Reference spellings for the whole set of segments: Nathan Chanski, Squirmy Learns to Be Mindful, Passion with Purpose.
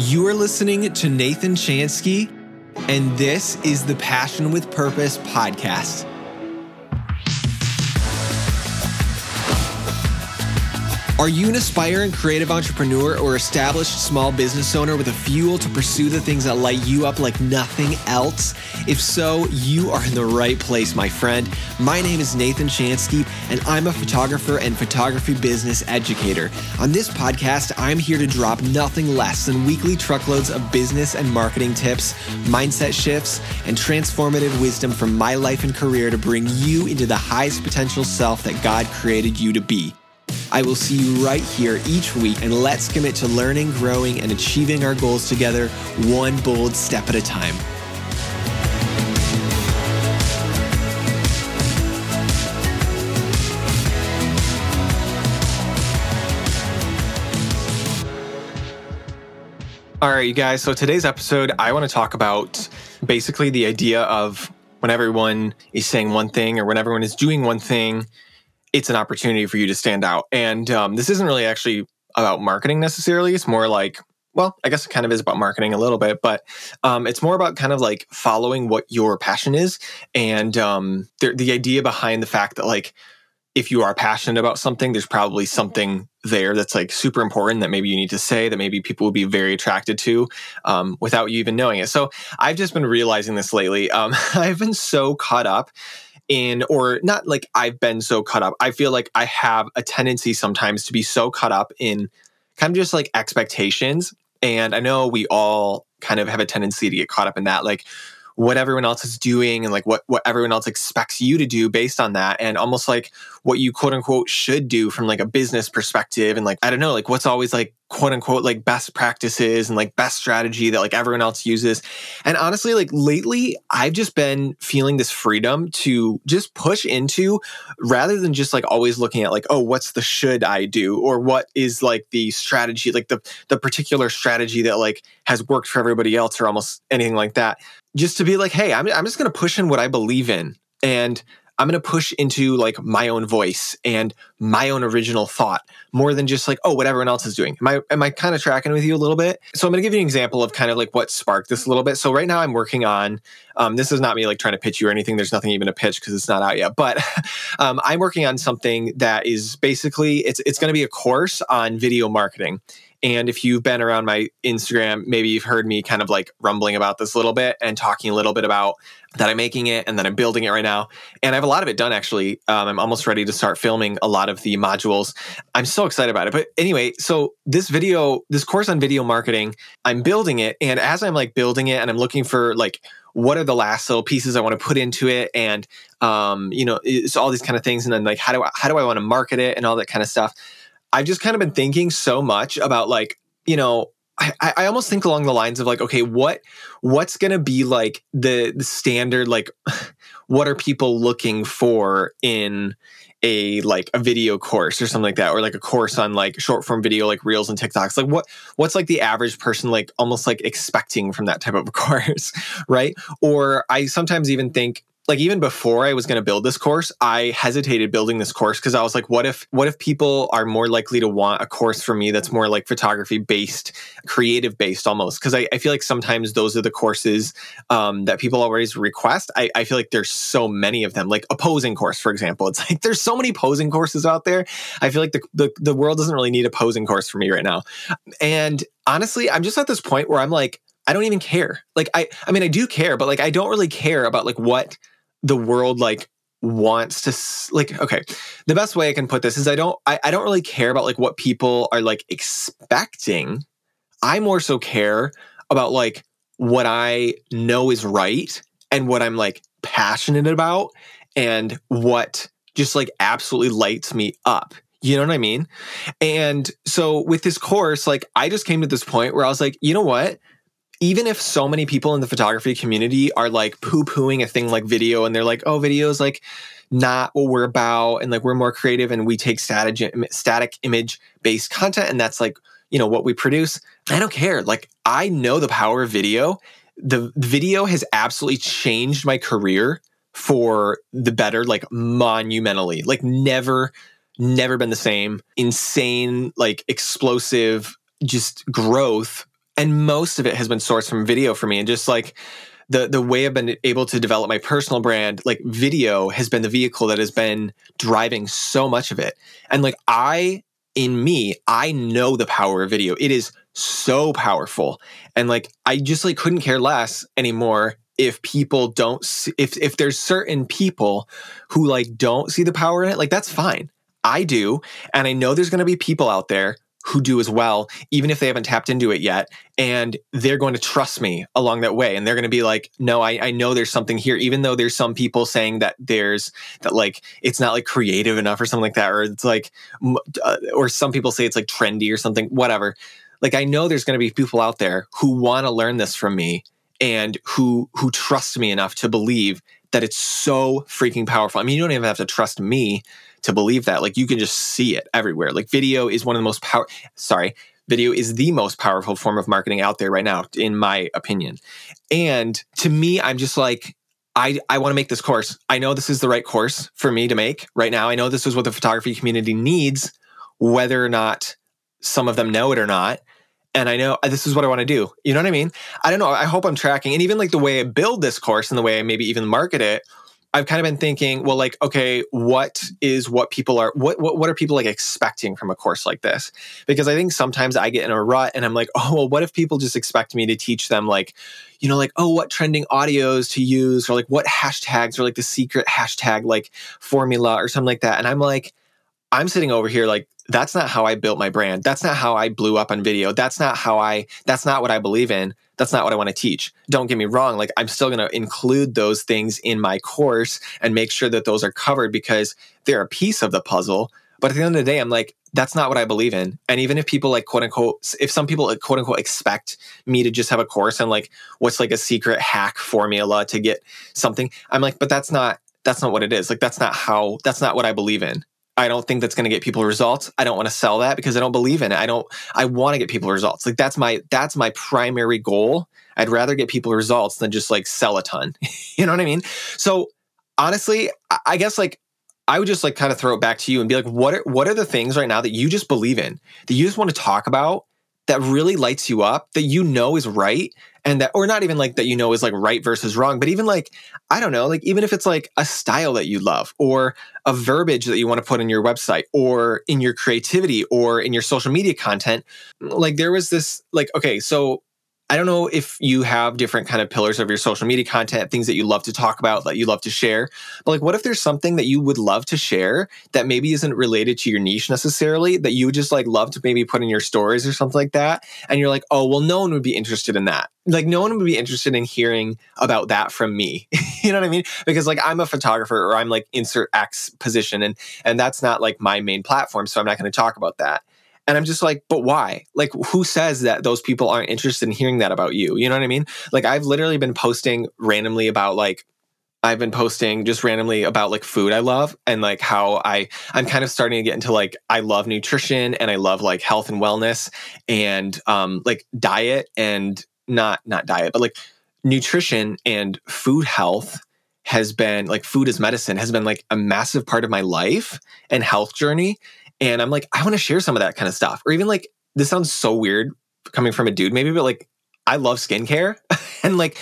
You are listening to Nathan Chanski, and this is the Passion with Purpose podcast. Are you an aspiring creative entrepreneur or established small business owner with a fuel to pursue the things that light you up like nothing else? If so, you are in the right place, my friend. My name is Nathan Chanski, and I'm a photographer and photography business educator. On this podcast, I'm here to drop nothing less than weekly truckloads of business and marketing tips, mindset shifts, and transformative wisdom from my life and career to bring you into the highest potential self that God created you to be. I will see you right here each week, and let's commit to learning, growing, and achieving our goals together, one bold step at a time. All right, you guys. So today's episode, I want to talk about basically the idea of when everyone is saying one thing or when everyone is doing one thing, it's an opportunity for you to stand out. And this isn't really actually about marketing necessarily. It's more like, well, I guess it kind of is about marketing a little bit, but it's more about kind of like following what your passion is. And the idea behind the fact that like, if you are passionate about something, there's probably something there that's like super important that maybe you need to say that maybe people will be very attracted to without you even knowing it. So I've just been realizing this lately. I've been so caught up in, or not like I've been so caught up. I feel like I have a tendency sometimes to be so caught up in kind of just like expectations. And I know we all kind of have a tendency to get caught up in that, like what everyone else is doing and like what everyone else expects you to do based on that. And almost like what you quote unquote should do from like a business perspective. And like, I don't know, like what's always like quote unquote, like best practices and like best strategy that like everyone else uses. And honestly, like lately I've just been feeling this freedom to just push into rather than just like always looking at like, oh, what's the should I do? Or what is like the strategy, like the particular strategy that like has worked for everybody else or almost anything like that. Just to be like, hey, I'm just going to push in what I believe in, and I'm going to push into like my own voice and my own original thought more than just like, oh, what everyone else is doing. Am I kind of tracking with you a little bit? So I'm going to give you an example of kind of like what sparked this a little bit. So right now I'm working on, this is not me like trying to pitch you or anything. There's nothing even to pitch because it's not out yet. But I'm working on something that is basically, it's going to be a course on video marketing. And if you've been around my Instagram, maybe you've heard me kind of like rumbling about this a little bit and talking a little bit about that I'm making it and that I'm building it right now. And I have a lot of it done, actually. I'm almost ready to start filming a lot of the modules. I'm so excited about it. But anyway, so this course on video marketing, I'm building it. And as I'm like building it and I'm looking for like, what are the last little pieces I want to put into it? And, you know, it's all these kind of things. And then like, how do I want to market it and all that kind of stuff? I've just kind of been thinking so much about like, you know, I almost think along the lines of like, okay, what's going to be like the standard, like what are people looking for in a video course or something like that, or like a course on like short form video, like reels and TikToks, like what's like the average person, like almost like expecting from that type of a course, right? Or I sometimes even think, like even before I was going to build this course, I hesitated building this course because I was like, what if people are more likely to want a course from me that's more like photography based, creative based almost? Because I feel like sometimes those are the courses that people always request. I feel like there's so many of them, like a posing course, for example. It's like there's so many posing courses out there. I feel like the world doesn't really need a posing course for me right now. And honestly, I'm just at this point where I'm like, I don't even care. Like I mean, I do care, but like I don't really care about like what the world like wants to like, okay, the best way I can put this is I don't really care about like what people are like expecting. I more so care about like what I know is right and what I'm like passionate about and what just like absolutely lights me up. You know what I mean? And so with this course, like I just came to this point where I was like, you know what? Even if so many people in the photography community are like poo-pooing a thing like video and they're like, oh, video is like not what we're about and like we're more creative and we take static image-based content and that's like, you know, what we produce. I don't care. Like I know the power of video. The video has absolutely changed my career for the better, like monumentally, like never been the same. Insane, like explosive, just growth And most of it has been sourced from video for me. And just like the way I've been able to develop my personal brand, like video has been the vehicle that has been driving so much of it. And like I know the power of video. It is so powerful. And like, I just like couldn't care less anymore if people don't see, if there's certain people who like don't see the power in it, like that's fine. I do. And I know there's going to be people out there who do as well, even if they haven't tapped into it yet. And they're going to trust me along that way. And they're going to be like, no, I know there's something here, even though there's some people saying that there's that, like, it's not like creative enough or something like that. Or it's like, or some people say it's like trendy or something, whatever. Like, I know there's going to be people out there who want to learn this from me and who trust me enough to believe that it's so freaking powerful. I mean, you don't even have to trust me to believe that. Like, you can just see it everywhere. Like, video is the most powerful form of marketing out there right now, in my opinion. And to me, I'm just like, I want to make this course. I know this is the right course for me to make right now. I know this is what the photography community needs, whether or not some of them know it or not. And I know this is what I want to do. You know what I mean? I don't know. I hope I'm tracking. And even like the way I build this course and the way I maybe even market it, I've kind of been thinking, well, like, okay, what are people like expecting from a course like this? Because I think sometimes I get in a rut and I'm like, oh, well, what if people just expect me to teach them like, you know, like, oh, what trending audios to use, or like what hashtags, or like the secret hashtag like formula or something like that. And I'm like, I'm sitting over here like, that's not how I built my brand. That's not how I blew up on video. That's not what I believe in. That's not what I want to teach. Don't get me wrong. Like, I'm still going to include those things in my course and make sure that those are covered because they're a piece of the puzzle. But at the end of the day, I'm like, that's not what I believe in. And even if people like, quote unquote, if some people like, quote unquote, expect me to just have a course and like, what's like a secret hack formula to get something, I'm like, but that's not what it is. Like, that's not what I believe in. I don't think that's going to get people results. I don't want to sell that because I don't believe in it. I want to get people results. Like, that's my primary goal. I'd rather get people results than just like sell a ton. You know what I mean? So honestly, I guess like I would just like kind of throw it back to you and be like, what are the things right now that you just believe in, that you just want to talk about, that really lights you up, that you know is right? And that, or not even like that, you know, is like right versus wrong, but even like, I don't know, like even if it's like a style that you love or a verbiage that you want to put in your website or in your creativity or in your social media content, like there was this like, okay, so I don't know if you have different kind of pillars of your social media content, things that you love to talk about, that you love to share. But like, what if there's something that you would love to share that maybe isn't related to your niche necessarily, that you would just like love to maybe put in your stories or something like that? And you're like, oh, well, no one would be interested in that. Like, no one would be interested in hearing about that from me. You know what I mean? Because like, I'm a photographer, or I'm like insert X position, and that's not like my main platform. So I'm not going to talk about that. And I'm just like, but why? Like, who says that those people aren't interested in hearing that about you? You know what I mean? Like, I've literally been posting randomly about like, I've been posting just randomly about like food I love, and like how I'm kind of starting to get into like, I love nutrition and I love like health and wellness and like diet, and not diet, but like nutrition and food health has been like, food as medicine has been like a massive part of my life and health journey. And I'm like, I want to share some of that kind of stuff. Or even like, this sounds so weird coming from a dude maybe, but like, I love skincare. And like,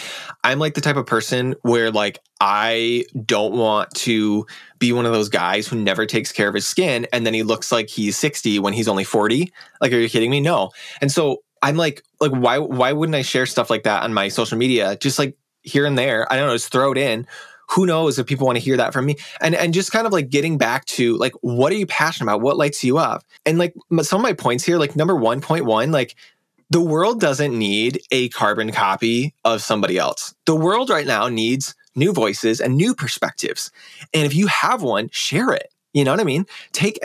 I'm like the type of person where like, I don't want to be one of those guys who never takes care of his skin. And then he looks like he's 60 when he's only 40. Like, are you kidding me? No. And so I'm like, why wouldn't I share stuff like that on my social media? Just like here and there, I don't know, just throw it in. Who knows if people want to hear that from me? And just kind of like getting back to like, what are you passionate about? What lights you up? And like some of my points here, like number 1.1, like the world doesn't need a carbon copy of somebody else. The world right now needs new voices and new perspectives. And if you have one, share it. You know what I mean? Take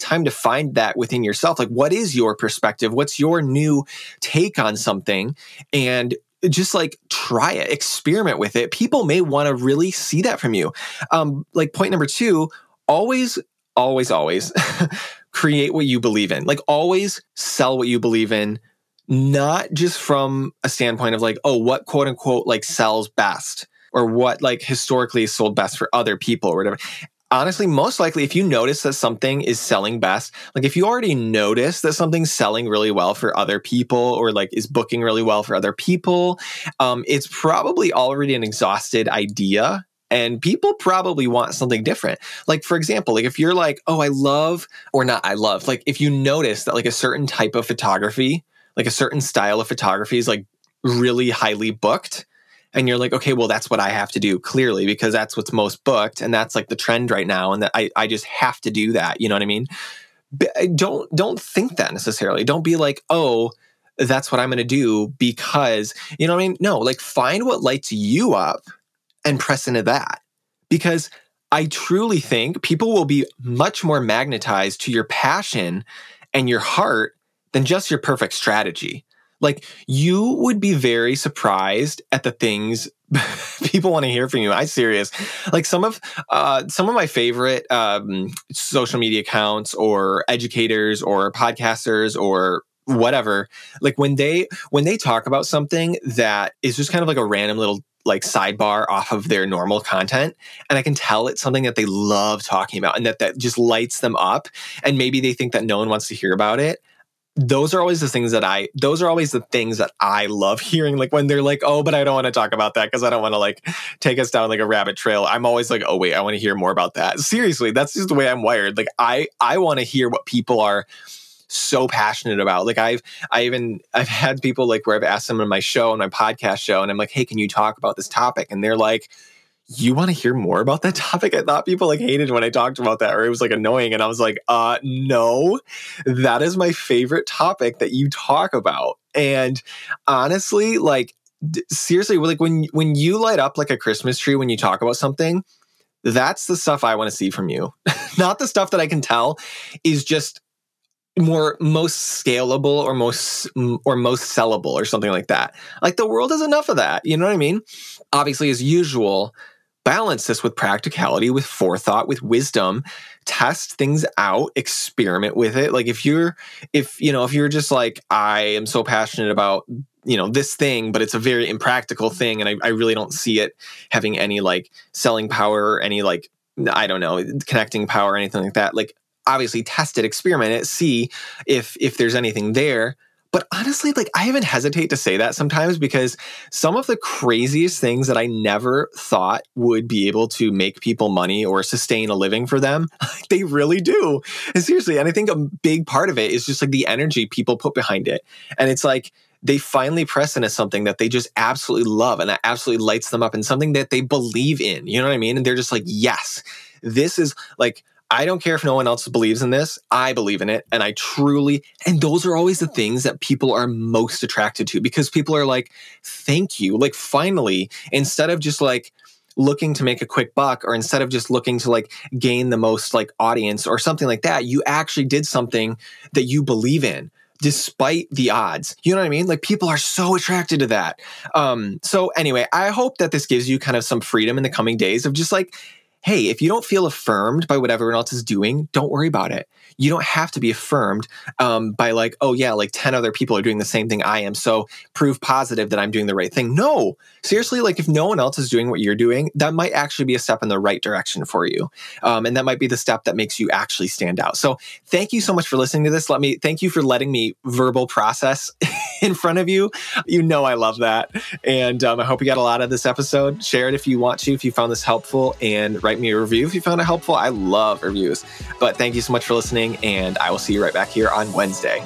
time to find that within yourself. Like, what is your perspective? What's your new take on something? And just like try it, experiment with it. People may want to really see that from you. Like point number 2, always create what you believe in. Like always sell what you believe in, not just from a standpoint of like, oh, what quote unquote like sells best, or what like historically sold best for other people or whatever. honestly, most likely, if you notice that something is selling best, like if you already notice that something's selling really well for other people or like is booking really well for other people, it's probably already an exhausted idea. And people probably want something different. Like, for example, like if you're like, oh, I love, or not I love, like if you notice that like a certain type of photography, like a certain style of photography is like really highly booked, and you're like, okay, well, that's what I have to do clearly because that's what's most booked. And that's like the trend right now. And that I just have to do that. You know what I mean? But don't think that necessarily. Don't be like, oh, that's what I'm going to do because, you know what I mean? No, like find what lights you up and press into that. Because I truly think people will be much more magnetized to your passion and your heart than just your perfect strategy. Like, you would be very surprised at the things people want to hear from you. I'm serious. Like, some of my favorite social media accounts or educators or podcasters or whatever, like when they talk about something that is just kind of like a random little like sidebar off of their normal content, and I can tell it's something that they love talking about and that just lights them up, and maybe they think that no one wants to hear about it. Those are always the things that I love hearing. Like when they're like, oh, but I don't want to talk about that because I don't want to like take us down like a rabbit trail. I'm always like, oh wait, I want to hear more about that. Seriously, that's just the way I'm wired. Like I want to hear what people are so passionate about. Like I've had people like where I've asked them in my show, on my podcast show, and I'm like, hey, can you talk about this topic? And they're like, you want to hear more about that topic? I thought people like hated when I talked about that, or it was like annoying. And I was like, no, that is my favorite topic that you talk about. And honestly, like seriously, like when you light up like a Christmas tree, when you talk about something, that's the stuff I want to see from you. Not the stuff that I can tell is just most scalable or most sellable or something like that. Like the world has enough of that. You know what I mean? Obviously, as usual, balance this with practicality, with forethought, with wisdom. Test things out, experiment with it. Like if you're just like, I am so passionate about, you know, this thing, but it's a very impractical thing, and I really don't see it having any like selling power or any like, I don't know, connecting power or anything like that. Like, obviously test it, experiment it, see if there's anything there. But honestly, like I even hesitate to say that sometimes, because some of the craziest things that I never thought would be able to make people money or sustain a living for them, they really do. And seriously, and I think a big part of it is just like the energy people put behind it. And it's like they finally press into something that they just absolutely love and that absolutely lights them up, and something that they believe in. You know what I mean? And they're just like, yes, this is like, I don't care if no one else believes in this. I believe in it. And I truly, and those are always the things that people are most attracted to, because people are like, thank you. Like finally, instead of just like looking to make a quick buck, or instead of just looking to like gain the most like audience or something like that, you actually did something that you believe in despite the odds. You know what I mean? Like people are so attracted to that. So anyway, I hope that this gives you kind of some freedom in the coming days of just like, hey, if you don't feel affirmed by what everyone else is doing, don't worry about it. You don't have to be affirmed by like, oh yeah, like 10 other people are doing the same thing I am, so prove positive that I'm doing the right thing. No, seriously, like if no one else is doing what you're doing, that might actually be a step in the right direction for you. And that might be the step that makes you actually stand out. So thank you so much for listening to this. Thank you for letting me verbal process in front of you. You know, I love that. And I hope you got a lot out of this episode. Share it if you want to, if you found this helpful, and write me a review if you found it helpful. I love reviews. But thank you so much for listening, and I will see you right back here on Wednesday.